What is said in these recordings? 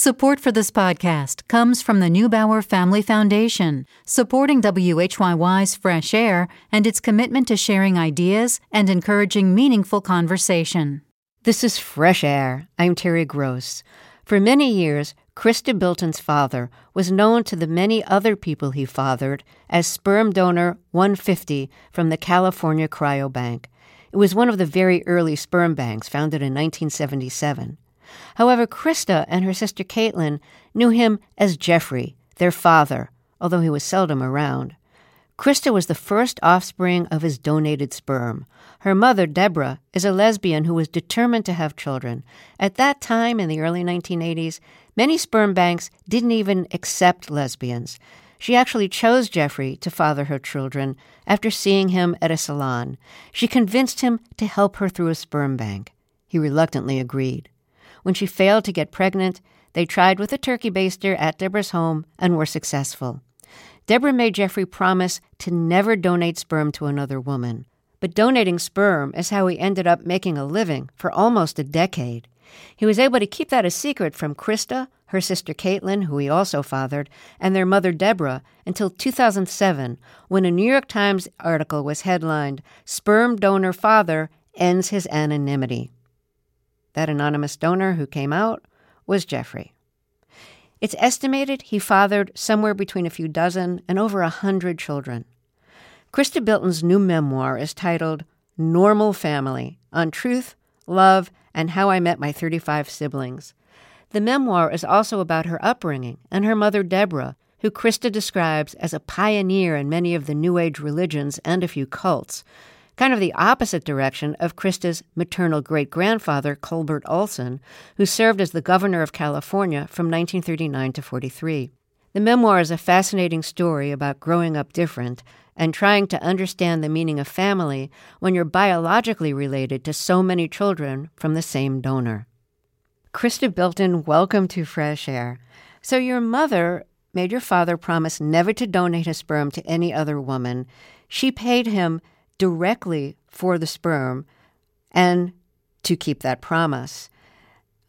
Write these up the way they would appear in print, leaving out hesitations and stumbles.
Support for this podcast comes from the Neubauer Family Foundation, supporting WHYY's Fresh Air and its commitment to sharing ideas and encouraging meaningful conversation. This is Fresh Air. I'm Terry Gross. For many years, Krista Bilton's father was known to the many other people he fathered as Sperm Donor 150 from the California Cryobank. It was one of the very early sperm banks, founded in 1977. However, Krista and her sister Caitlin knew him as Jeffrey, their father, although he was seldom around. Krista was the first offspring of his donated sperm. Her mother, Deborah, is a lesbian who was determined to have children. At that time, in the early 1980s, many sperm banks didn't even accept lesbians. She actually chose Jeffrey to father her children after seeing him at a salon. She convinced him to help her through a sperm bank. He reluctantly agreed. When she failed to get pregnant, they tried with a turkey baster at Deborah's home and were successful. Deborah made Jeffrey promise to never donate sperm to another woman. But donating sperm is how he ended up making a living for almost a decade. He was able to keep that a secret from Krista, her sister Caitlin, who he also fathered, and their mother Deborah until 2007, when a New York Times article was headlined, "Sperm Donor Father Ends His Anonymity." That anonymous donor who came out was Jeffrey. It's estimated he fathered somewhere between a few dozen and over 100 children. Krista Bilton's new memoir is titled Normal Family: On Truth, Love, and How I Met My 35 Siblings. The memoir is also about her upbringing and her mother Deborah, who Krista describes as a pioneer in many of the New Age religions and a few cults, kind of the opposite direction of Krista's maternal great-grandfather, Colbert Olson, who served as the governor of California from 1939 to 43. The memoir is a fascinating story about growing up different and trying to understand the meaning of family when you're biologically related to so many children from the same donor. Krista Bilton, welcome to Fresh Air. So your mother made your father promise never to donate his sperm to any other woman. She paid him directly for the sperm and to keep that promise.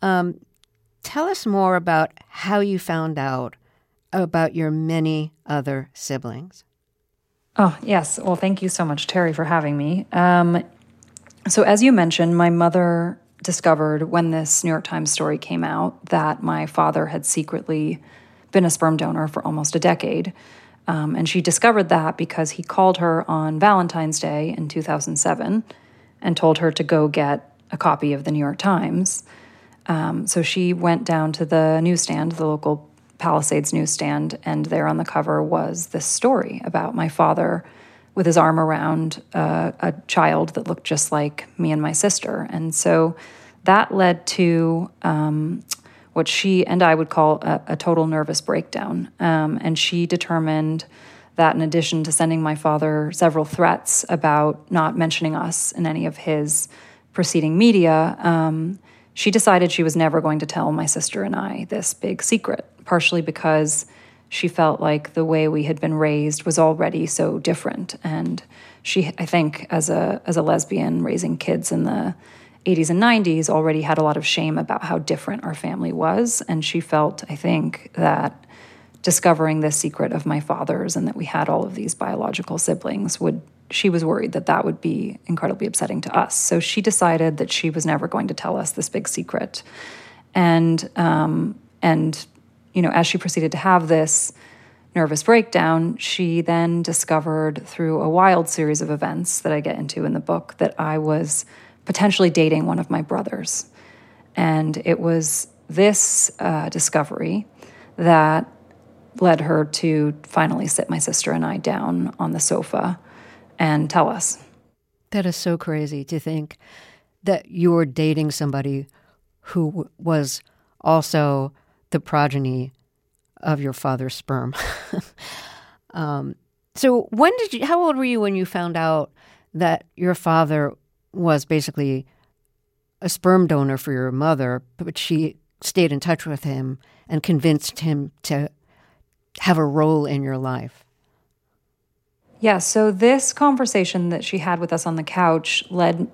Tell us more about how you found out about your many other siblings. Oh, yes. Well, thank you so much, Terry, for having me. So as you mentioned, my mother discovered when this New York Times story came out that my father had secretly been a sperm donor for almost a decade. And she discovered that because he called her on Valentine's Day in 2007 and told her to go get a copy of the New York Times. So she went down to the newsstand, the local Palisades newsstand, and there on the cover was this story about my father with his arm around a child that looked just like me and my sister. And so that led to what she and I would call a total nervous breakdown. And she determined that in addition to sending my father several threats about not mentioning us in any of his preceding media, she decided she was never going to tell my sister and I this big secret, partially because she felt like the way we had been raised was already so different. And she, I think, as a lesbian raising kids in the 80s and 90s, already had a lot of shame about how different our family was. And she felt, I think, that discovering this secret of my father's and that we had all of these biological siblings she was worried that that would be incredibly upsetting to us. So she decided that she was never going to tell us this big secret. And you know, as she proceeded to have this nervous breakdown, she then discovered through a wild series of events that I get into in the book that I was potentially dating one of my brothers. And it was this discovery that led her to finally sit my sister and I down on the sofa and tell us. That is so crazy to think that you were dating somebody who was also the progeny of your father's sperm. So when did you? How old were you when you found out that your father was basically a sperm donor for your mother, but she stayed in touch with him and convinced him to have a role in your life? Yeah, so this conversation that she had with us on the couch led,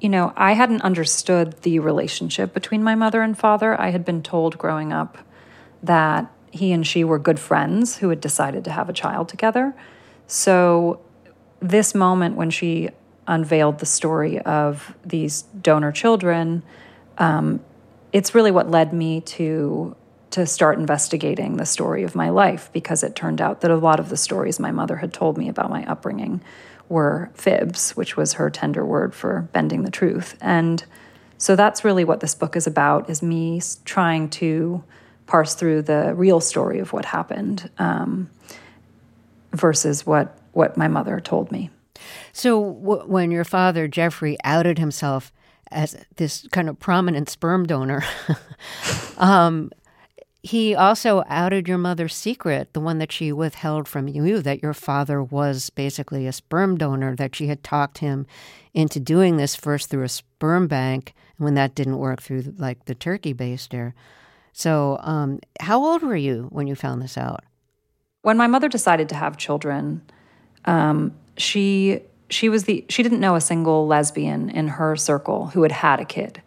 you know, I hadn't understood the relationship between my mother and father. I had been told growing up that he and she were good friends who had decided to have a child together. So this moment when she unveiled the story of these donor children, it's really what led me to start investigating the story of my life, because it turned out that a lot of the stories my mother had told me about my upbringing were fibs, which was her tender word for bending the truth. And so that's really what this book is about, is me trying to parse through the real story of what happened versus what my mother told me. So when your father, Jeffrey, outed himself as this kind of prominent sperm donor, he also outed your mother's secret, the one that she withheld from you, that your father was basically a sperm donor, that she had talked him into doing this first through a sperm bank, and when that didn't work, through like the turkey baster. So how old were you when you found this out? When my mother decided to have children, she didn't know a single lesbian in her circle who had had a kid.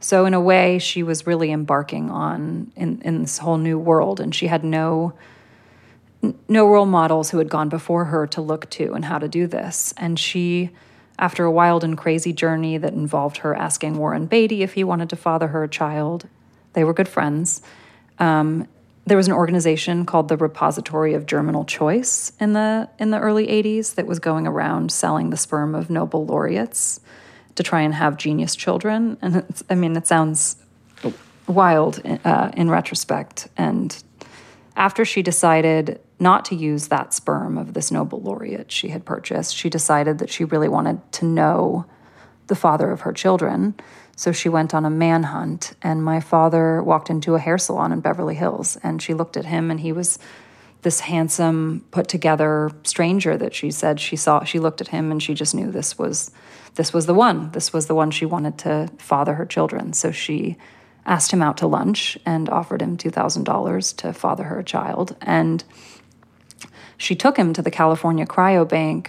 So in a way, she was really embarking on in this whole new world, and she had no role models who had gone before her to look to and how to do this. And she, after a wild and crazy journey that involved her asking Warren Beatty if he wanted to father her a child. They were good friends. There was an organization called the Repository of Germinal Choice in the early 80s that was going around selling the sperm of Nobel laureates to try and have genius children. And it sounds wild in retrospect. And after she decided not to use that sperm of this Nobel laureate she had purchased, she decided that she really wanted to know the father of her children. So she went on a manhunt, and my father walked into a hair salon in Beverly Hills, and she looked at him, and he was this handsome, put-together stranger that she said she saw. She looked at him, and she just knew this was the one. This was the one she wanted to father her children. So she asked him out to lunch and offered him $2,000 to father her child. And she took him to the California Cryobank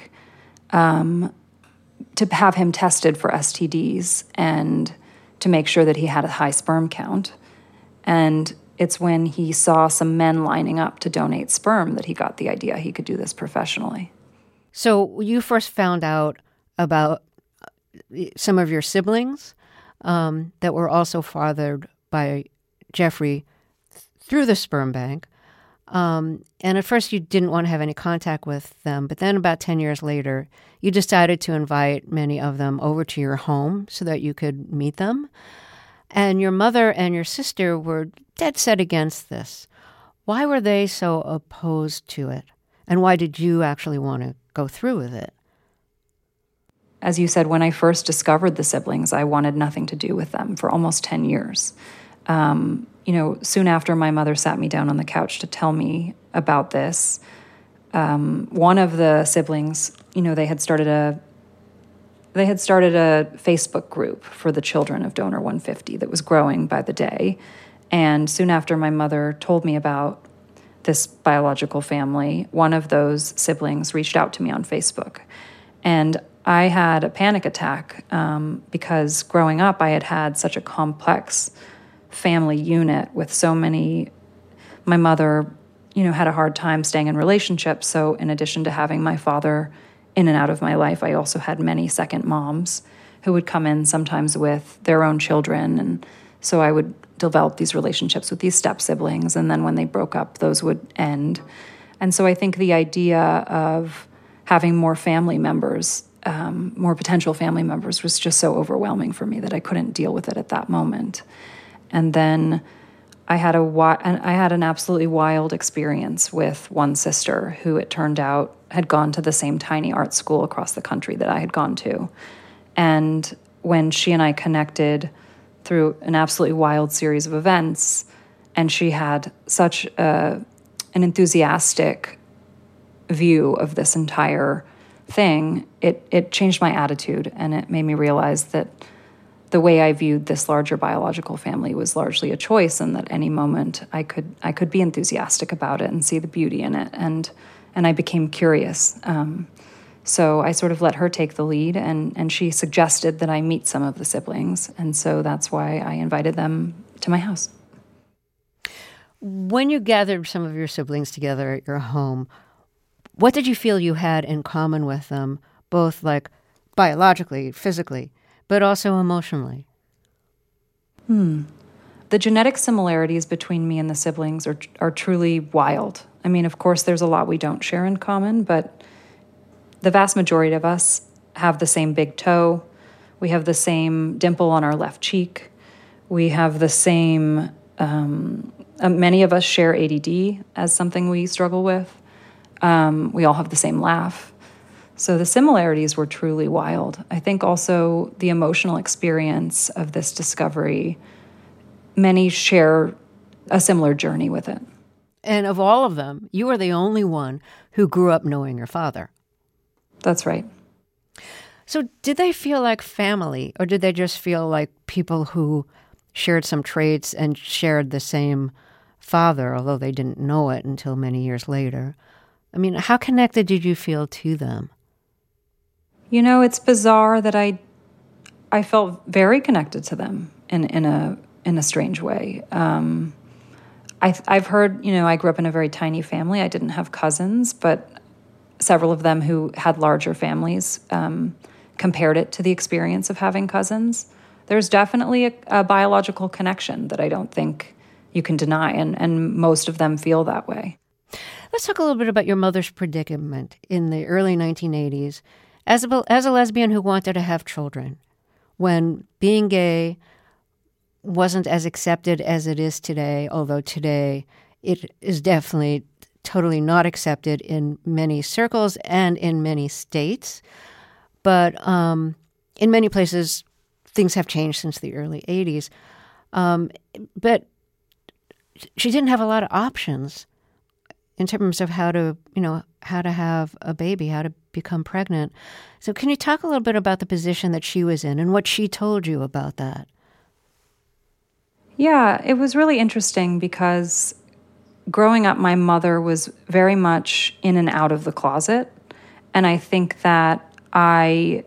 to have him tested for STDs and to make sure that he had a high sperm count. And it's when he saw some men lining up to donate sperm that he got the idea he could do this professionally. So you first found out about some of your siblings that were also fathered by Jeffrey through the sperm bank. And at first you didn't want to have any contact with them, but then about 10 years later, you decided to invite many of them over to your home so that you could meet them. And your mother and your sister were dead set against this. Why were they so opposed to it? And why did you actually want to go through with it? As you said, when I first discovered the siblings, I wanted nothing to do with them for almost 10 years. Soon after my mother sat me down on the couch to tell me about this, one of the siblings, they had started a Facebook group for the children of Donor 150 that was growing by the day. And soon after my mother told me about this biological family, one of those siblings reached out to me on Facebook. And I had a panic attack because growing up I had had such a complex family unit with so many. My mother, had a hard time staying in relationships. So in addition to having my father in and out of my life, I also had many second moms who would come in sometimes with their own children. And so I would develop these relationships with these step siblings. And then when they broke up, those would end. And so I think the idea of having more family members, more potential family members, was just so overwhelming for me that I couldn't deal with it at that moment. And then I had an absolutely wild experience with one sister who, it turned out, had gone to the same tiny art school across the country that I had gone to. And when she and I connected through an absolutely wild series of events, and she had such an enthusiastic view of this entire thing, it changed my attitude, and it made me realize that the way I viewed this larger biological family was largely a choice, and that any moment I could be enthusiastic about it and see the beauty in it. And I became curious. So I sort of let her take the lead, and she suggested that I meet some of the siblings. And so that's why I invited them to my house. When you gathered some of your siblings together at your home, what did you feel you had in common with them, both like biologically, physically, but also emotionally? The genetic similarities between me and the siblings are truly wild. I mean, of course, there's a lot we don't share in common, but the vast majority of us have the same big toe. We have the same dimple on our left cheek. We have the same... many of us share ADD as something we struggle with. We all have the same laugh. So the similarities were truly wild. I think also the emotional experience of this discovery, many share a similar journey with it. And of all of them, you are the only one who grew up knowing your father. That's right. So did they feel like family, or did they just feel like people who shared some traits and shared the same father, although they didn't know it until many years later? I mean, how connected did you feel to them? You know, it's bizarre that I felt very connected to them in a strange way. I've heard, you know, I grew up in a very tiny family. I didn't have cousins, but several of them who had larger families compared it to the experience of having cousins. There's definitely a biological connection that I don't think you can deny, and most of them feel that way. Let's talk a little bit about your mother's predicament in the early 1980s as a lesbian who wanted to have children, when being gay wasn't as accepted as it is today, although today it is definitely totally not accepted in many circles and in many states. But in many places... things have changed since the early 80s. But she didn't have a lot of options in terms of how to, you know, how to have a baby, how to become pregnant. So can you talk a little bit about the position that she was in and what she told you about that? Yeah, it was really interesting because growing up, my mother was very much in and out of the closet. And I think that I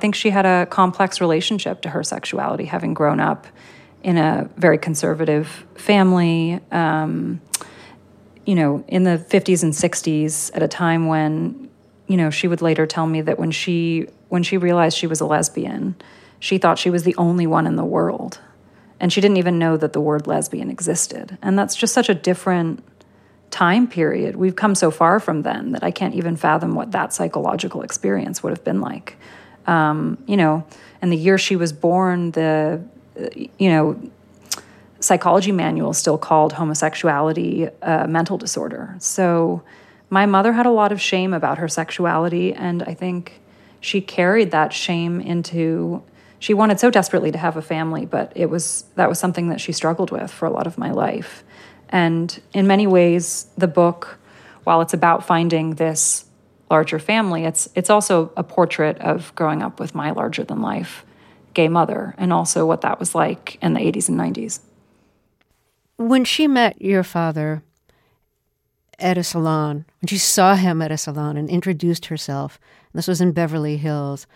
think she had a complex relationship to her sexuality, having grown up in a very conservative family, in the 50s and 60s, at a time when, you know, she would later tell me that when she realized she was a lesbian, she thought she was the only one in the world. And she didn't even know that the word lesbian existed. And that's just such a different time period. We've come so far from then that I can't even fathom what that psychological experience would have been like. And the year she was born, the psychology manual still called homosexuality a mental disorder. So my mother had a lot of shame about her sexuality, and I think she carried that shame she wanted so desperately to have a family, but that was something that she struggled with for a lot of my life. And in many ways, the book, while it's about finding this larger family, it's also a portrait of growing up with my larger-than-life gay mother, and also what that was like in the 80s and 90s. When she met your father at a salon, when she saw him at a salon and introduced herself, and this was in Beverly Hills,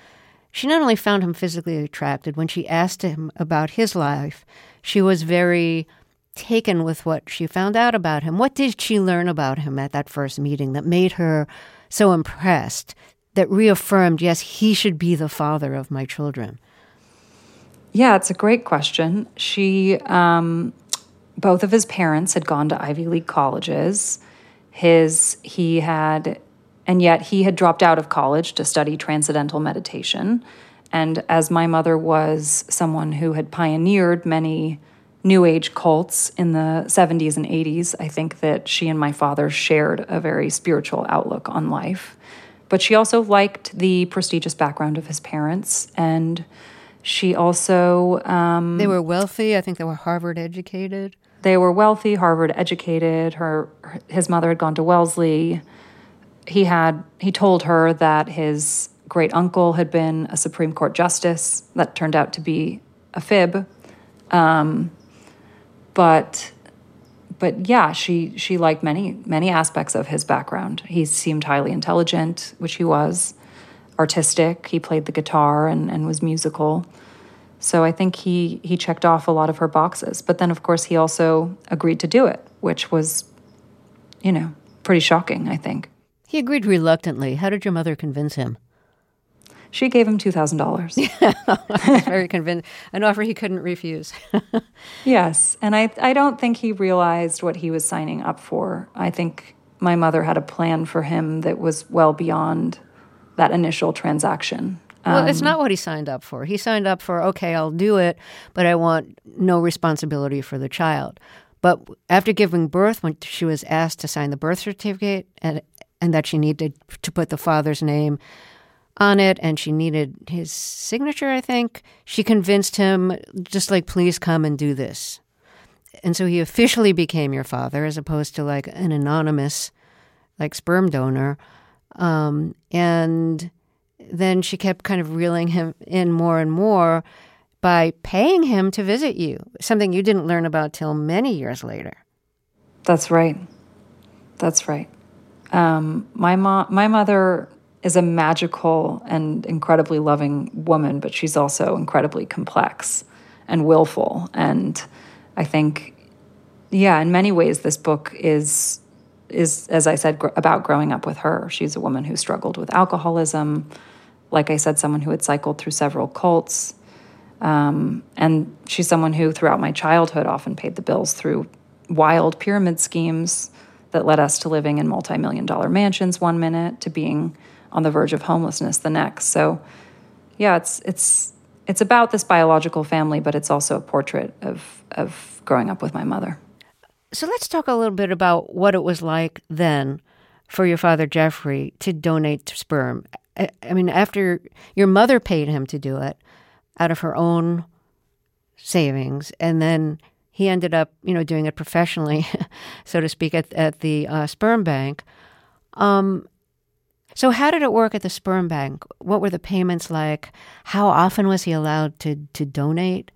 she not only found him physically attracted, when she asked him about his life, she was very taken with what she found out about him. What did she learn about him at that first meeting that made her so impressed, that reaffirmed, yes, he should be the father of my children? Yeah, it's a great question. She, both of his parents had gone to Ivy League colleges. He had dropped out of college to study transcendental meditation. And as my mother was someone who had pioneered many New Age cults in the 70s and 80s, I think that she and my father shared a very spiritual outlook on life. But she also liked the prestigious background of his parents, and she also... they were wealthy. I think they were Harvard-educated. They were wealthy, Harvard-educated. His mother had gone to Wellesley. He told her that his great uncle had been a Supreme Court justice. That turned out to be a fib. But yeah, she liked many, many aspects of his background. He seemed highly intelligent, which he was, artistic. He played the guitar and was musical. So I think he checked off a lot of her boxes. But then, of course, he also agreed to do it, which was, you know, pretty shocking, I think. He agreed reluctantly. How did your mother convince him? She gave him $2,000. Yeah, I was very convinced. An offer he couldn't refuse. Yes, and I don't think he realized what he was signing up for. I think my mother had a plan for him that was well beyond that initial transaction. Well, it's not what he signed up for. He signed up for, okay, I'll do it, but I want no responsibility for the child. But after giving birth, when she was asked to sign the birth certificate and that she needed to put the father's name on it and she needed his signature, I think, she convinced him, just like, please come and do this. And so he officially became your father as opposed to like an anonymous, like, sperm donor. And then she kept kind of reeling him in more and more by paying him to visit you, something you didn't learn about till many years later. That's right. That's right. My mother is a magical and incredibly loving woman, but she's also incredibly complex and willful. And I think, yeah, in many ways, this book is, as I said, about growing up with her. She's a woman who struggled with alcoholism, like I said, someone who had cycled through several cults. And she's someone who, throughout my childhood, often paid the bills through wild pyramid schemes that led us to living in multi-million-dollar mansions one minute to being on the verge of homelessness the next. So, yeah, it's about this biological family, but it's also a portrait of growing up with my mother. So let's talk a little bit about what it was like then for your father, Jeffrey, to donate sperm. I mean, after your mother paid him to do it out of her own savings, and then he ended up, you know, doing it professionally, so to speak, at the sperm bank. So how did it work at the sperm bank? What were the payments like? How often was he allowed to donate?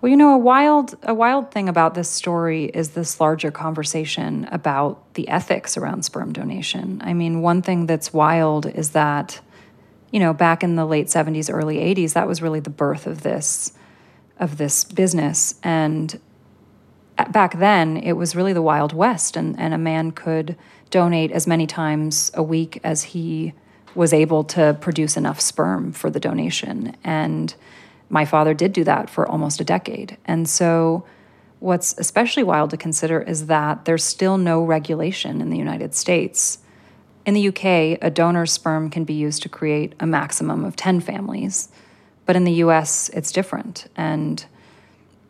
Well, you know, a wild thing about this story is this larger conversation about the ethics around sperm donation. I mean, one thing that's wild is that, you know, back in the late 70s, early 80s, that was really the birth of this business. And back then, it was really the Wild West, and a man could donate as many times a week as he was able to produce enough sperm for the donation. And my father did do that for almost a decade. And so what's especially wild to consider is that there's still no regulation in the United States. In the UK, a donor's sperm can be used to create a maximum of 10 families. But in the US, it's different. And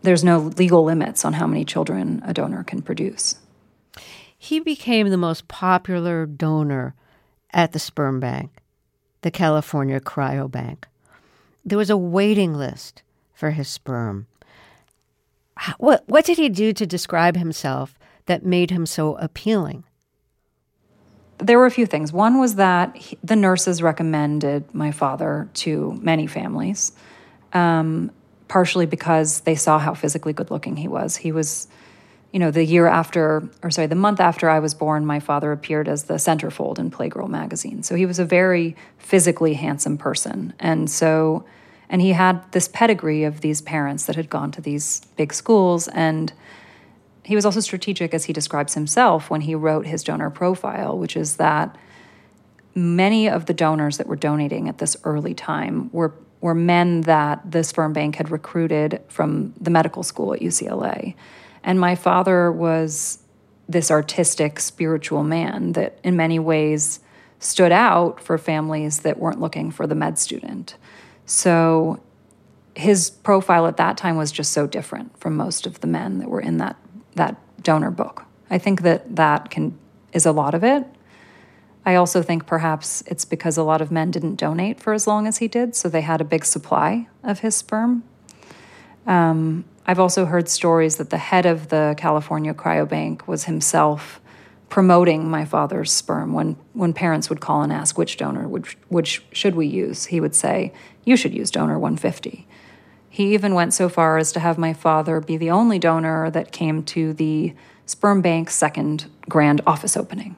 there's no legal limits on how many children a donor can produce. He became the most popular donor at the sperm bank, the California Cryobank. There was a waiting list for his sperm. What did he do to describe himself that made him so appealing? There were a few things. One was that the nurses recommended my father to many families, partially because they saw how physically good-looking he was. He was, you know, the month after I was born, my father appeared as the centerfold in Playgirl magazine. So he was a very physically handsome person. And he had this pedigree of these parents that had gone to these big schools. And he was also strategic, as he describes himself, when he wrote his donor profile, which is that many of the donors that were donating at this early time were men that the sperm bank had recruited from the medical school at UCLA. And my father was this artistic, spiritual man that in many ways stood out for families that weren't looking for the med student. So his profile at that time was just so different from most of the men that were in that donor book. I think that is a lot of it. I also think perhaps it's because a lot of men didn't donate for as long as he did, so they had a big supply of his sperm. I've also heard stories that the head of the California Cryobank was himself promoting my father's sperm. When parents would call and ask which donor which should we use, he would say, "You should use donor 150." He even went so far as to have my father be the only donor that came to the sperm bank's second grand office opening.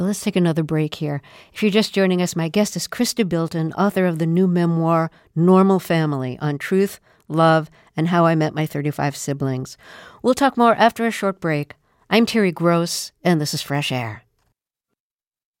Well, let's take another break here. If you're just joining us, my guest is Krista Bilton, author of the new memoir, Normal Family, on truth, love, and how I met my 35 siblings. We'll talk more after a short break. I'm Terry Gross, and this is Fresh Air.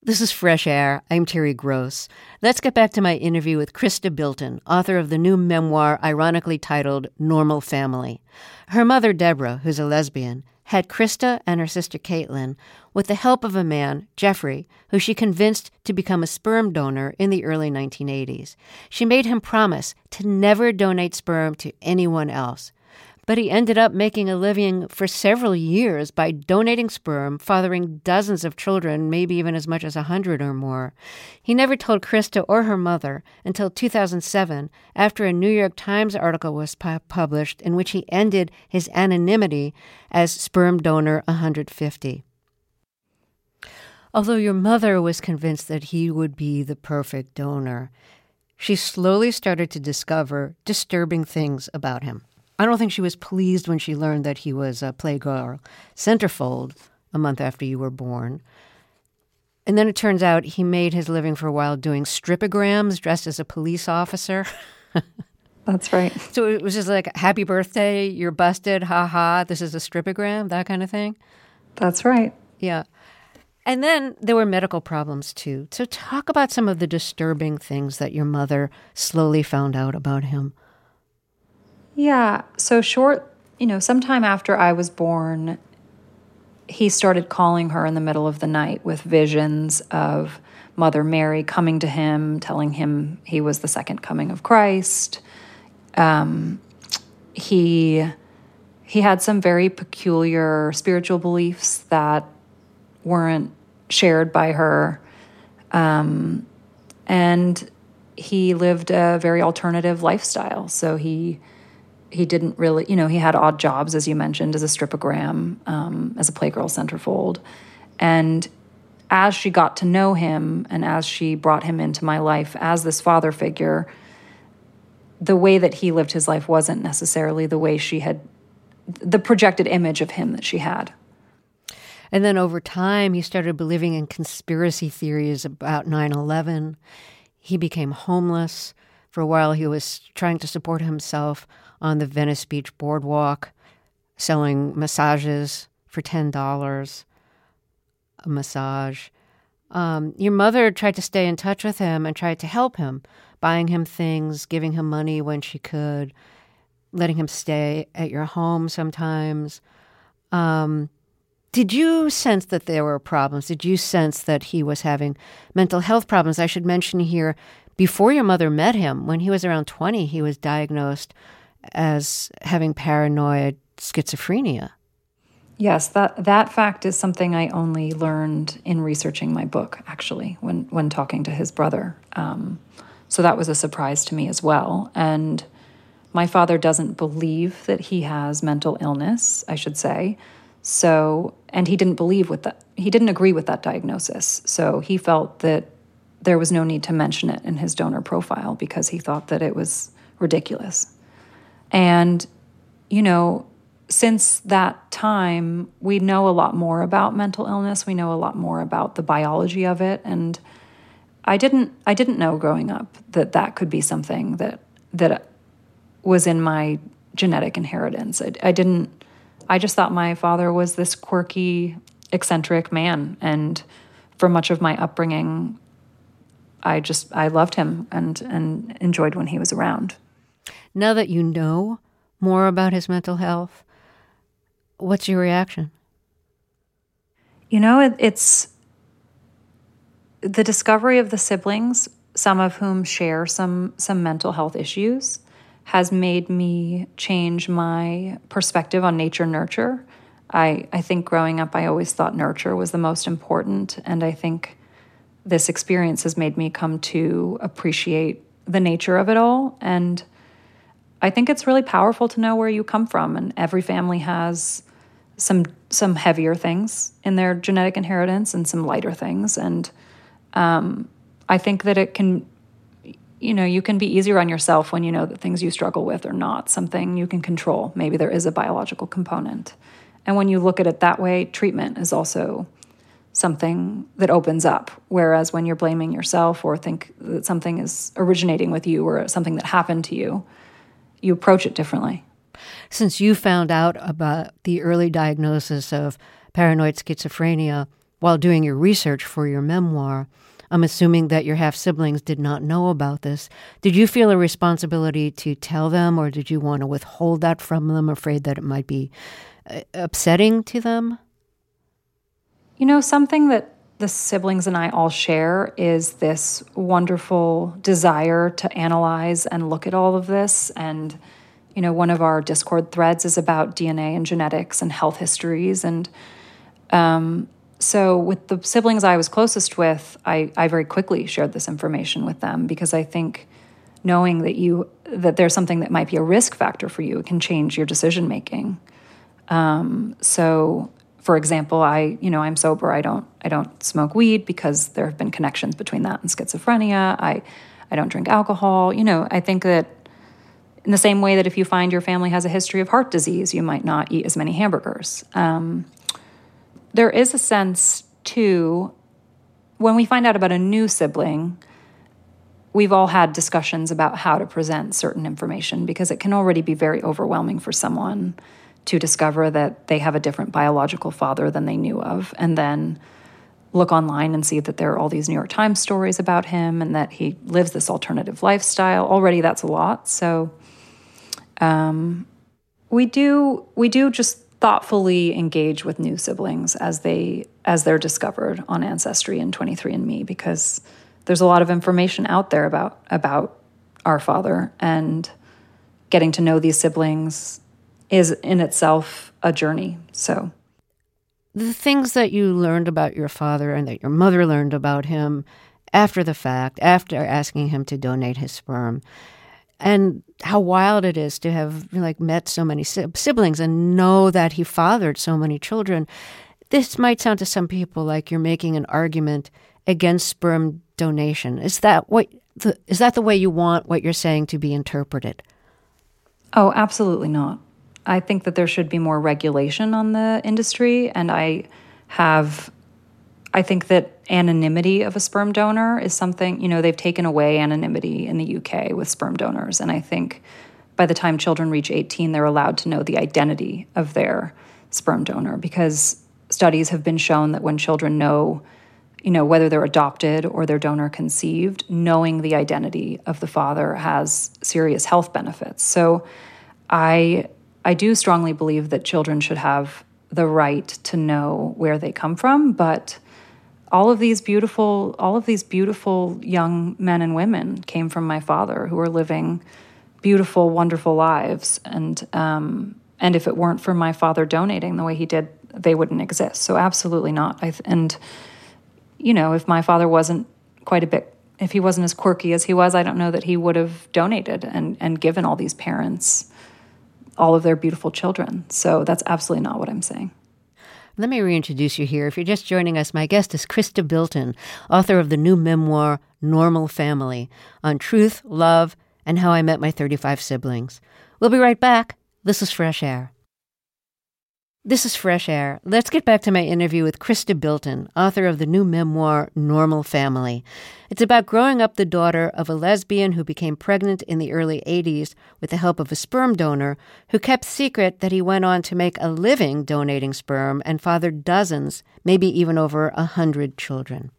This is Fresh Air. I'm Terry Gross. Let's get back to my interview with Krista Bilton, author of the new memoir ironically titled Normal Family. Her mother, Deborah, who's a lesbian, had Krista and her sister Caitlin with the help of a man, Jeffrey, who she convinced to become a sperm donor in the early 1980s. She made him promise to never donate sperm to anyone else. But he ended up making a living for several years by donating sperm, fathering dozens of children, maybe even as much as 100 or more. He never told Krista or her mother until 2007, after a New York Times article was published in which he ended his anonymity as Sperm Donor 150. Although your mother was convinced that he would be the perfect donor, she slowly started to discover disturbing things about him. I don't think she was pleased when she learned that he was a Playgirl centerfold a month after you were born. And then it turns out he made his living for a while doing stripograms dressed as a police officer. That's right. So it was just like, happy birthday, you're busted, ha-ha, this is a stripogram, that kind of thing? That's right. Yeah. And then there were medical problems, too. So talk about some of the disturbing things that your mother slowly found out about him. Yeah, so sometime after I was born, he started calling her in the middle of the night with visions of Mother Mary coming to him, telling him he was the second coming of Christ. He had some very peculiar spiritual beliefs that weren't shared by her, and he lived a very alternative lifestyle, so he didn't really, he had odd jobs, as you mentioned, as a stripogram, as a Playgirl centerfold. And as she got to know him and as she brought him into my life as this father figure, the way that he lived his life wasn't necessarily the way she had, the projected image of him that she had. And then over time, he started believing in conspiracy theories about 9/11. He became homeless. For a while, he was trying to support himself on the Venice Beach boardwalk, selling massages for $10 a massage. Your mother tried to stay in touch with him and tried to help him, buying him things, giving him money when she could, letting him stay at your home sometimes. Did you sense that there were problems? Did you sense that he was having mental health problems? I should mention here, before your mother met him, when he was around 20, he was diagnosed as having paranoid schizophrenia. Yes, that fact is something I only learned in researching my book, actually, when talking to his brother. So that was a surprise to me as well. And my father doesn't believe that he has mental illness, I should say. So, and he didn't believe with that. He didn't agree with that diagnosis. So he felt that there was no need to mention it in his donor profile because he thought that it was ridiculous. And, since that time, we know a lot more about mental illness. We know a lot more about the biology of it. And I didn't know growing up that could be something that was in my genetic inheritance. I just thought my father was this quirky, eccentric man. And for much of my upbringing, I loved him and enjoyed when he was around. Now that you know more about his mental health, what's your reaction? It's the discovery of the siblings, some of whom share some mental health issues, has made me change my perspective on nature-nurture. I think growing up, I always thought nurture was the most important, and I think this experience has made me come to appreciate the nature of it all, and I think it's really powerful to know where you come from, and every family has some heavier things in their genetic inheritance and some lighter things. And I think that it can, you can be easier on yourself when you know that things you struggle with are not something you can control. Maybe there is a biological component. And when you look at it that way, treatment is also something that opens up. Whereas when you're blaming yourself or think that something is originating with you or something that happened to you, you approach it differently. Since you found out about the early diagnosis of paranoid schizophrenia while doing your research for your memoir, I'm assuming that your half-siblings did not know about this. Did you feel a responsibility to tell them, or did you want to withhold that from them, afraid that it might be upsetting to them? You know, something that the siblings and I all share is this wonderful desire to analyze and look at all of this. And, you know, one of our Discord threads is about DNA and genetics and health histories. And so with the siblings I was closest with, I very quickly shared this information with them, because I think knowing that that there's something that might be a risk factor for you, it can change your decision-making. So, for example, I'm sober. I don't smoke weed because there have been connections between that and schizophrenia. I don't drink alcohol. You know, I think that in the same way that if you find your family has a history of heart disease, you might not eat as many hamburgers. There is a sense, too, when we find out about a new sibling, we've all had discussions about how to present certain information, because it can already be very overwhelming for someone to discover that they have a different biological father than they knew of, and then look online and see that there are all these New York Times stories about him and that he lives this alternative lifestyle. Already that's a lot. So we do just thoughtfully engage with new siblings as they're discovered on Ancestry and 23andMe, because there's a lot of information out there about our father, and getting to know these siblings is in itself a journey. So the things that you learned about your father and that your mother learned about him after the fact, after asking him to donate his sperm, and how wild it is to have met so many siblings and know that he fathered so many children. This might sound to some people like you're making an argument against sperm donation. Is that the way you want what you're saying to be interpreted? Oh, absolutely not. I think that there should be more regulation on the industry, and I think that anonymity of a sperm donor is something, they've taken away anonymity in the UK with sperm donors, and I think by the time children reach 18, they're allowed to know the identity of their sperm donor, because studies have been shown that when children know, whether they're adopted or their donor conceived, knowing the identity of the father has serious health benefits. So I do strongly believe that children should have the right to know where they come from, but all of these beautiful young men and women came from my father, who are living beautiful, wonderful lives, and if it weren't for my father donating the way he did, they wouldn't exist. So absolutely not. If my father wasn't if he wasn't as quirky as he was, I don't know that he would have donated and given all these parents all of their beautiful children. So that's absolutely not what I'm saying. Let me reintroduce you here. If you're just joining us, my guest is Krista Bilton, author of the new memoir, Normal Family, on truth, love, and how I met my 35 siblings. We'll be right back. This is Fresh Air. Let's get back to my interview with Krista Bilton, author of the new memoir, Normal Family. It's about growing up the daughter of a lesbian who became pregnant in the early 80s with the help of a sperm donor who kept secret that he went on to make a living donating sperm and fathered dozens, maybe even over 100 children.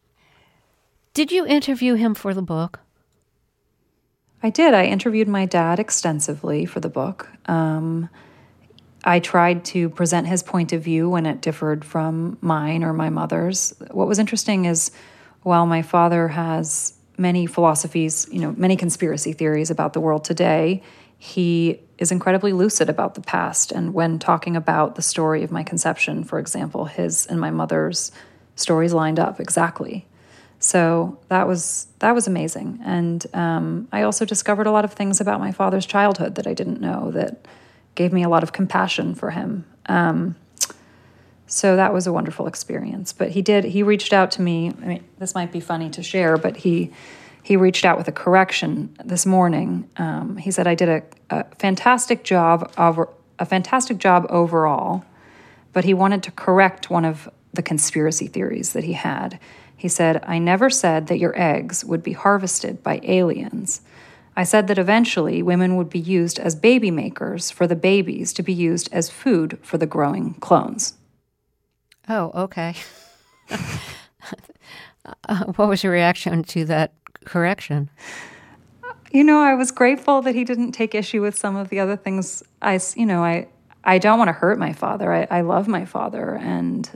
Did you interview him for the book? I did. I interviewed my dad extensively for the book. I tried to present his point of view when it differed from mine or my mother's. What was interesting is, while my father has many philosophies, many conspiracy theories about the world today, he is incredibly lucid about the past. And when talking about the story of my conception, for example, his and my mother's stories lined up exactly. So that was amazing. And I also discovered a lot of things about my father's childhood that I didn't know, that gave me a lot of compassion for him. So that was a wonderful experience. But he reached out to me. I mean, this might be funny to share, but he reached out with a correction this morning. He said, I did a fantastic job overall, but he wanted to correct one of the conspiracy theories that he had. He said, "I never said that your eggs would be harvested by aliens. I said that eventually women would be used as baby makers for the babies to be used as food for the growing clones." Oh, okay. What was your reaction to that correction? You know, I was grateful that he didn't take issue with some of the other things. I don't want to hurt my father. I love my father, and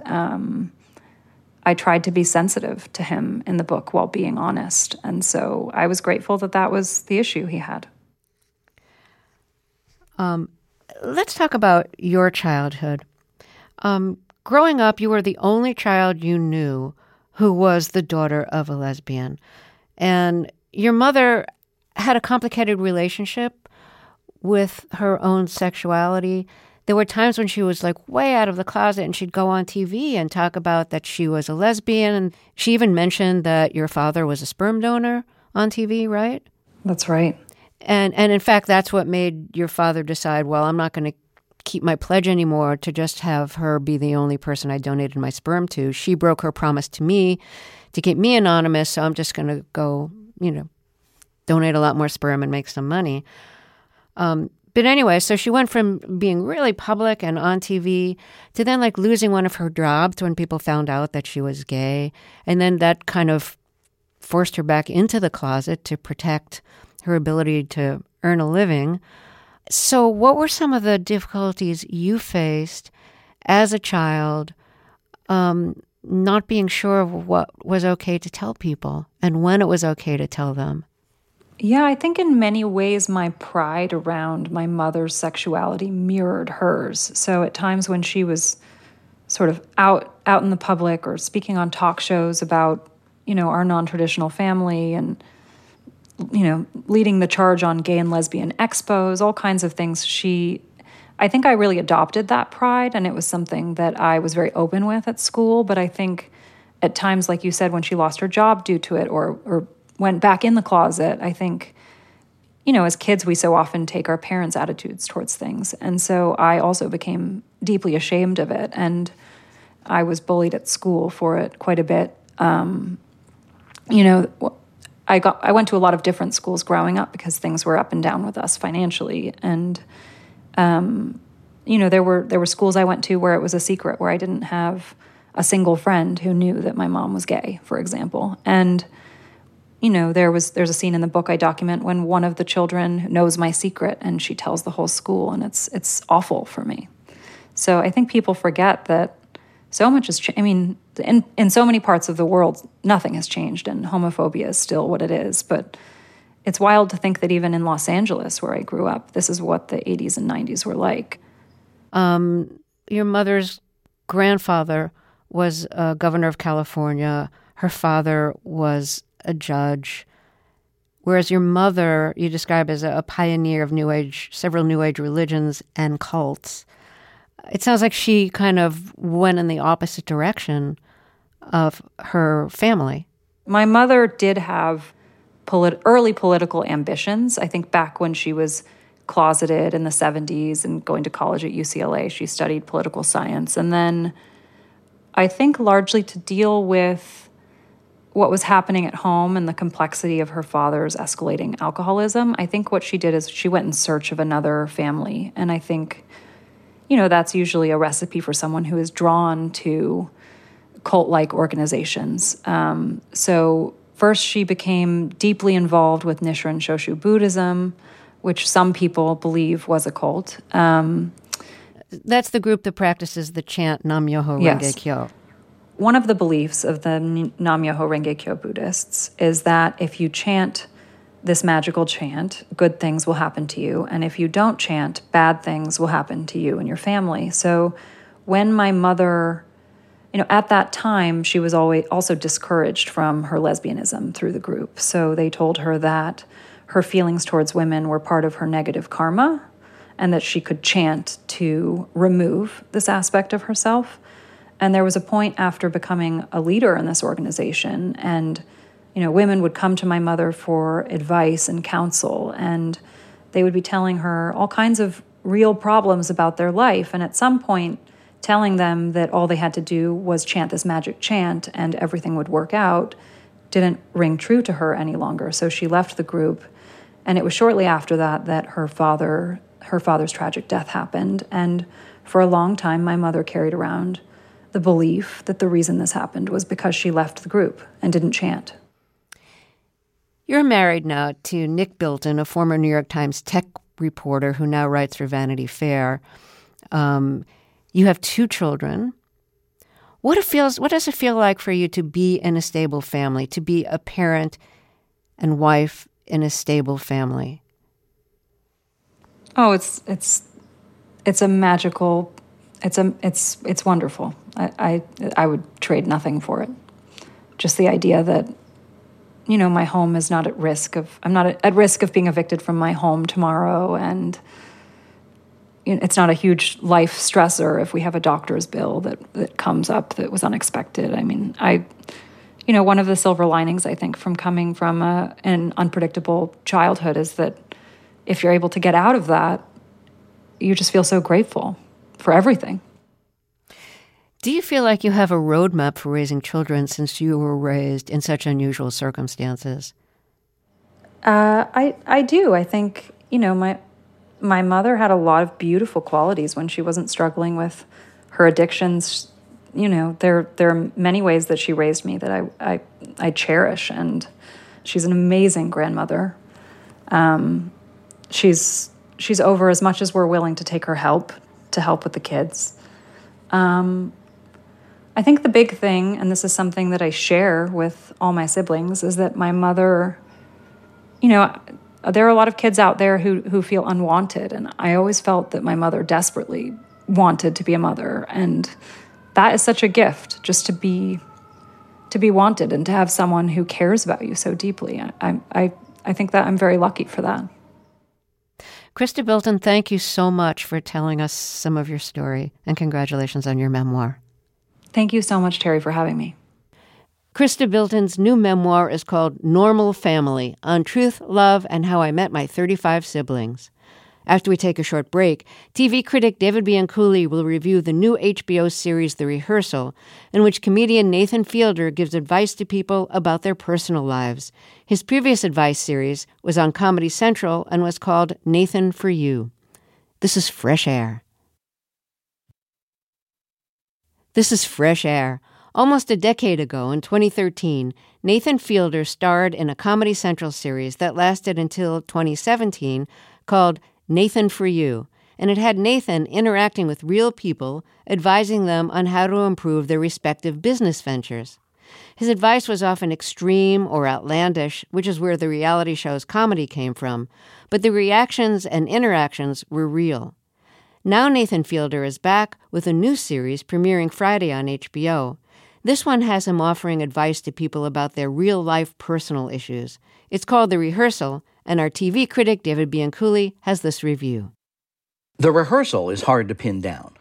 I tried to be sensitive to him in the book while being honest. And so I was grateful that that was the issue he had. Let's talk about your childhood. Growing up, you were the only child you knew who was the daughter of a lesbian. And your mother had a complicated relationship with her own sexuality. There were times when she was like way out of the closet, and she'd go on TV and talk about that she was a lesbian. And she even mentioned that your father was a sperm donor on TV, right? That's right. And in fact, that's what made your father decide, well, I'm not going to keep my pledge anymore to just have her be the only person I donated my sperm to. She broke her promise to me to keep me anonymous, so I'm just going to go, donate a lot more sperm and make some money. But anyway, so she went from being really public and on TV to then like losing one of her jobs when people found out that she was gay. And then that kind of forced her back into the closet to protect her ability to earn a living. So what were some of the difficulties you faced as a child, not being sure of what was okay to tell people and when it was okay to tell them? Yeah, I think in many ways my pride around my mother's sexuality mirrored hers. So at times when she was sort of out in the public or speaking on talk shows about, our non-traditional family and, leading the charge on gay and lesbian expos, all kinds of things, I think I really adopted that pride, and it was something that I was very open with at school. But I think at times, like you said, when she lost her job due to it or went back in the closet, I think, as kids, we so often take our parents' attitudes towards things. And so I also became deeply ashamed of it. And I was bullied at school for it quite a bit. I went to a lot of different schools growing up because things were up and down with us financially. And, there were schools I went to where it was a secret, where I didn't have a single friend who knew that my mom was gay, for example. And there's a scene in the book I document when one of the children knows my secret and she tells the whole school, and it's awful for me. So I think people forget that so much has changed. I mean, in so many parts of the world, nothing has changed, and homophobia is still what it is. But it's wild to think that even in Los Angeles, where I grew up, this is what the 80s and 90s were like. Your mother's grandfather was governor of California. Her father was a judge, whereas your mother you describe as a pioneer of several New Age religions and cults. It sounds like she kind of went in the opposite direction of her family. My mother did have early political ambitions. I think back when she was closeted in the 70s and going to college at UCLA, she studied political science. And then I think largely to deal with what was happening at home and the complexity of her father's escalating alcoholism, I think what she did is she went in search of another family. And I think, that's usually a recipe for someone who is drawn to cult-like organizations. So first she became deeply involved with Nichiren Shoshu Buddhism, which some people believe was a cult. That's the group that practices the chant Nam-myoho-renge-kyo. Yes. One of the beliefs of the Nam-myoho-renge-kyo Buddhists is that if you chant this magical chant, good things will happen to you, and if you don't chant, bad things will happen to you and your family. So when my mother, at that time, she was always also discouraged from her lesbianism through the group. So they told her that her feelings towards women were part of her negative karma and that she could chant to remove this aspect of herself. And there was a point after becoming a leader in this organization, and, women would come to my mother for advice and counsel, and they would be telling her all kinds of real problems about their life. And at some point, telling them that all they had to do was chant this magic chant and everything would work out didn't ring true to her any longer. So she left the group, and it was shortly after that that her father's tragic death happened. And for a long time, my mother carried around the belief that the reason this happened was because she left the group and didn't chant. You're married now to Nick Bilton, a former New York Times tech reporter who now writes for Vanity Fair. You have two children. What does it feel like for you to be in a stable family, to be a parent and wife in a stable family? Oh, it's a magical. It's wonderful. I would trade nothing for it. Just the idea that, you know, my home is not at risk of, I'm not at risk of being evicted from my home tomorrow, and you know, it's not a huge life stressor if we have a doctor's bill that comes up that was unexpected. I mean, you know, one of the silver linings, I think, from coming from an unpredictable childhood is that if you're able to get out of that, you just feel so grateful for everything. Do you feel like you have a roadmap for raising children since you were raised in such unusual circumstances? I do. I think, you know, my mother had a lot of beautiful qualities when she wasn't struggling with her addictions. You know, there are many ways that she raised me that I cherish, and she's an amazing grandmother. She's over as much as we're willing to take her help to help with the kids. I think the big thing, and this is something that I share with all my siblings, is that my mother, you know, there are a lot of kids out there who feel unwanted, and I always felt that my mother desperately wanted to be a mother, and that is such a gift, just to be wanted and to have someone who cares about you so deeply. I think that I'm very lucky for that. Krista Bilton, thank you so much for telling us some of your story, and congratulations on your memoir. Thank you so much, Terry, for having me. Krista Bilton's new memoir is called Normal Family: On Truth, Love, and How I Met My 35 Siblings. After we take a short break, TV critic David Bianculli will review the new HBO series The Rehearsal, in which comedian Nathan Fielder gives advice to people about their personal lives. His previous advice series was on Comedy Central and was called Nathan for You. This is Fresh Air. This is Fresh Air. Almost a decade ago, in 2013, Nathan Fielder starred in a Comedy Central series that lasted until 2017 called Nathan for You, and it had Nathan interacting with real people, advising them on how to improve their respective business ventures. His advice was often extreme or outlandish, which is where the reality show's comedy came from, but the reactions and interactions were real. Now Nathan Fielder is back with a new series premiering Friday on HBO. This one has him offering advice to people about their real-life personal issues. It's called The Rehearsal, and our TV critic David Bianculli has this review. The Rehearsal is hard to pin down.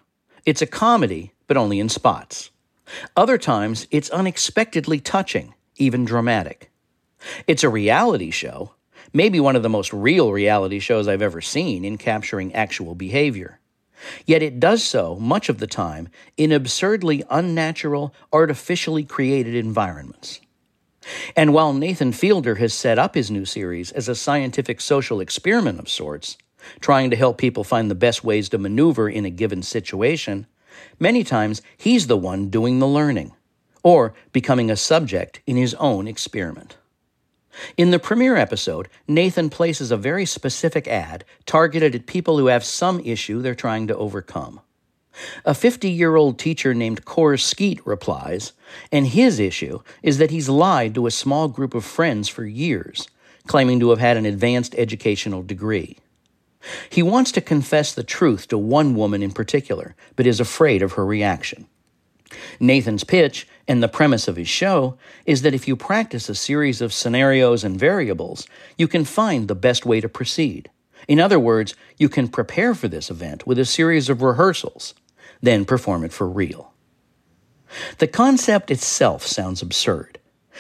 It's a comedy, but only in spots. Other times, it's unexpectedly touching, even dramatic. It's a reality show, maybe one of the most real reality shows I've ever seen in capturing actual behavior. Yet it does so, much of the time, in absurdly unnatural, artificially created environments. And while Nathan Fielder has set up his new series as a scientific social experiment of sorts, trying to help people find the best ways to maneuver in a given situation, many times he's the one doing the learning, or becoming a subject in his own experiment. In the premiere episode, Nathan places a very specific ad targeted at people who have some issue they're trying to overcome. A 50-year-old teacher named Cor Skeet replies, and his issue is that he's lied to a small group of friends for years, claiming to have had an advanced educational degree. He wants to confess the truth to one woman in particular, but is afraid of her reaction. Nathan's pitch, and the premise of his show, is that if you practice a series of scenarios and variables, you can find the best way to proceed. In other words, you can prepare for this event with a series of rehearsals, then perform it for real. The concept itself sounds absurd,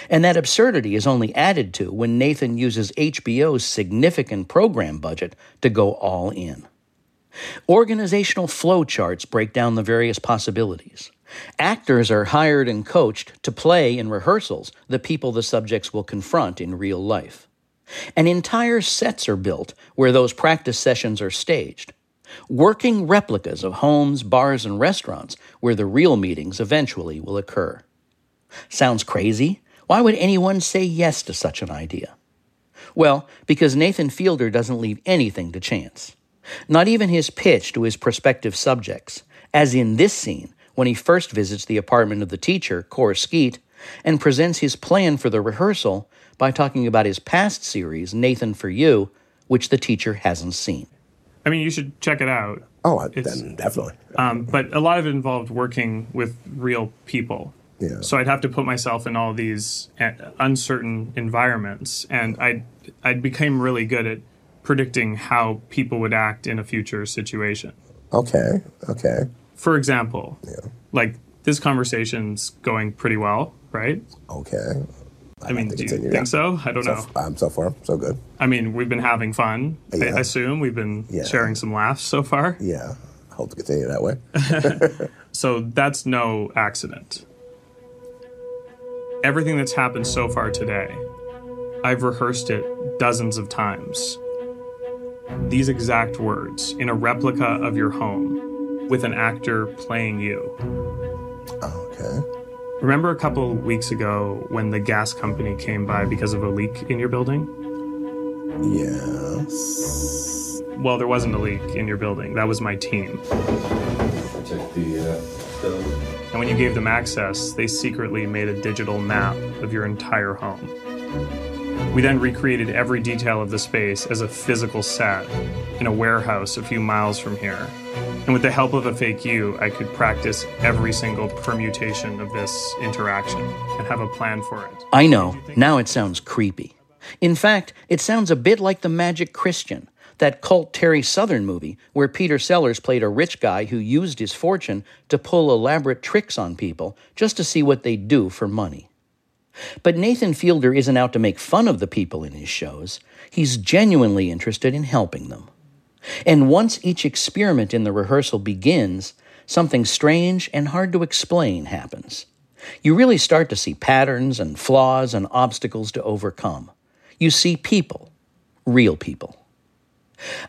and that absurdity is only added to when Nathan uses HBO's significant program budget to go all in. Organizational flowcharts break down the various possibilities. Actors are hired and coached to play in rehearsals the people the subjects will confront in real life. And entire sets are built where those practice sessions are staged. Working replicas of homes, bars, and restaurants where the real meetings eventually will occur. Sounds crazy? Why would anyone say yes to such an idea? Well, because Nathan Fielder doesn't leave anything to chance. Not even his pitch to his prospective subjects, as in this scene when he first visits the apartment of the teacher, Cor Skeet, and presents his plan for the rehearsal by talking about his past series, Nathan for You, which the teacher hasn't seen. I mean, you should check it out. Oh, then definitely. But a lot of it involved working with real people. Yeah. So I'd have to put myself in all these uncertain environments, and I became really good at predicting how people would act in a future situation. Okay. For example, like this conversation's going pretty well, right? Okay. I mean, do you think so? I don't know. So far, so good. I mean, we've been having fun, I assume. We've been sharing some laughs so far. Yeah, I hope to continue that way. So that's no accident. Everything that's happened so far today, I've rehearsed it dozens of times. These exact words in a replica of your home with an actor playing you. Okay. Remember a couple weeks ago when the gas company came by because of a leak in your building? Yes. Well, there wasn't a leak in your building. That was my team. Check the... And when you gave them access, they secretly made a digital map of your entire home. We then recreated every detail of the space as a physical set in a warehouse a few miles from here. And with the help of a fake you, I could practice every single permutation of this interaction and have a plan for it. I know. Now it sounds creepy. In fact, it sounds a bit like the Magic Christian, that cult Terry Southern movie where Peter Sellers played a rich guy who used his fortune to pull elaborate tricks on people just to see what they'd do for money. But Nathan Fielder isn't out to make fun of the people in his shows. He's genuinely interested in helping them. And once each experiment in the rehearsal begins, something strange and hard to explain happens. You really start to see patterns and flaws and obstacles to overcome. You see people, real people.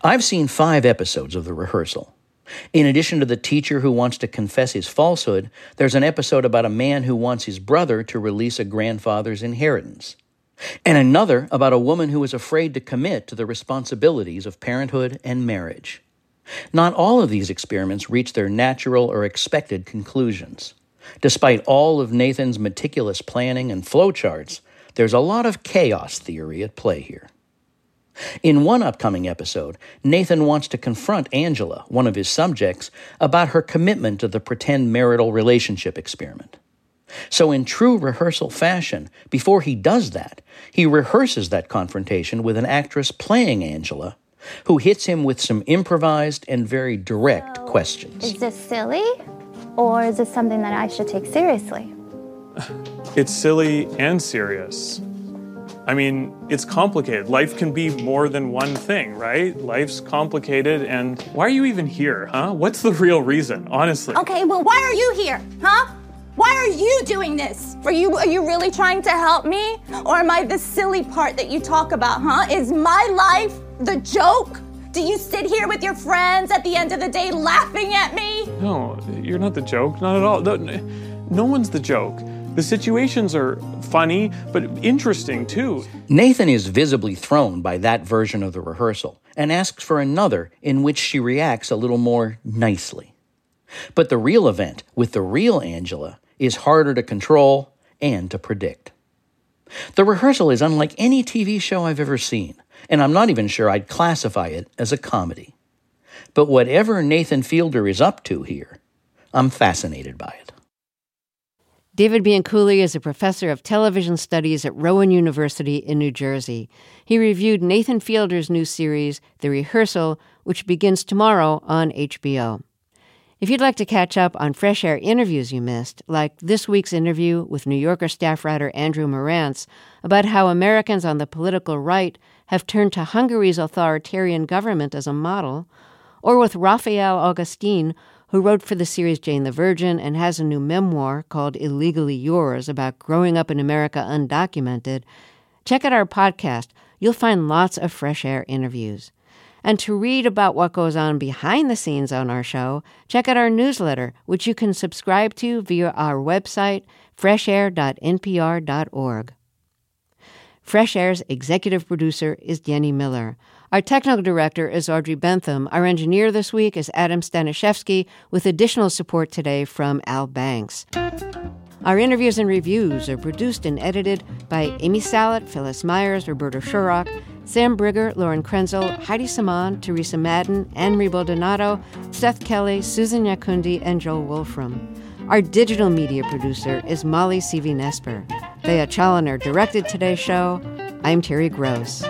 I've seen 5 episodes of The Rehearsal. In addition to the teacher who wants to confess his falsehood, there's an episode about a man who wants his brother to release a grandfather's inheritance, and another about a woman who is afraid to commit to the responsibilities of parenthood and marriage. Not all of these experiments reach their natural or expected conclusions. Despite all of Nathan's meticulous planning and flowcharts, there's a lot of chaos theory at play here. In one upcoming episode, Nathan wants to confront Angela, one of his subjects, about her commitment to the pretend marital relationship experiment. So in true rehearsal fashion, before he does that, he rehearses that confrontation with an actress playing Angela, who hits him with some improvised and very direct questions. Is this silly, or is this something that I should take seriously? It's silly and serious. I mean, it's complicated. Life can be more than one thing, right? Life's complicated, and why are you even here, huh? What's the real reason, honestly? Okay, well, why are you here, huh? Why are you doing this? Are you really trying to help me? Or am I the silly part that you talk about, huh? Is my life the joke? Do you sit here with your friends at the end of the day laughing at me? No, you're not the joke, not at all. No one's the joke. The situations are funny, but interesting, too. Nathan is visibly thrown by that version of The Rehearsal and asks for another in which she reacts a little more nicely. But the real event with the real Angela is harder to control and to predict. The Rehearsal is unlike any TV show I've ever seen, and I'm not even sure I'd classify it as a comedy. But whatever Nathan Fielder is up to here, I'm fascinated by it. David Bianculli is a professor of television studies at Rowan University in New Jersey. He reviewed Nathan Fielder's new series, The Rehearsal, which begins tomorrow on HBO. If you'd like to catch up on fresh air interviews you missed, like this week's interview with New Yorker staff writer Andrew Marantz about how Americans on the political right have turned to Hungary's authoritarian government as a model, or with Raphael Augustine, who wrote for the series Jane the Virgin and has a new memoir called Illegally Yours about growing up in America undocumented. Check out our podcast. You'll find lots of fresh air interviews. And to read about what goes on behind the scenes on our show, check out our newsletter, which you can subscribe to via our website, freshair.npr.org. Fresh Air's executive producer is Jenny Miller. Our technical director is Audrey Bentham. Our engineer this week is Adam Staniszewski, with additional support today from Al Banks. Our interviews and reviews are produced and edited by Amy Sallet, Phyllis Myers, Roberta Shurock, Sam Brigger, Lauren Krenzel, Heidi Saman, Teresa Madden, Anne-Marie Baldonado, Seth Kelly, Susan Yakundi, and Joel Wolfram. Our digital media producer is Molly C.V. Nesper. Thea Challoner directed today's show. I'm Terry Gross.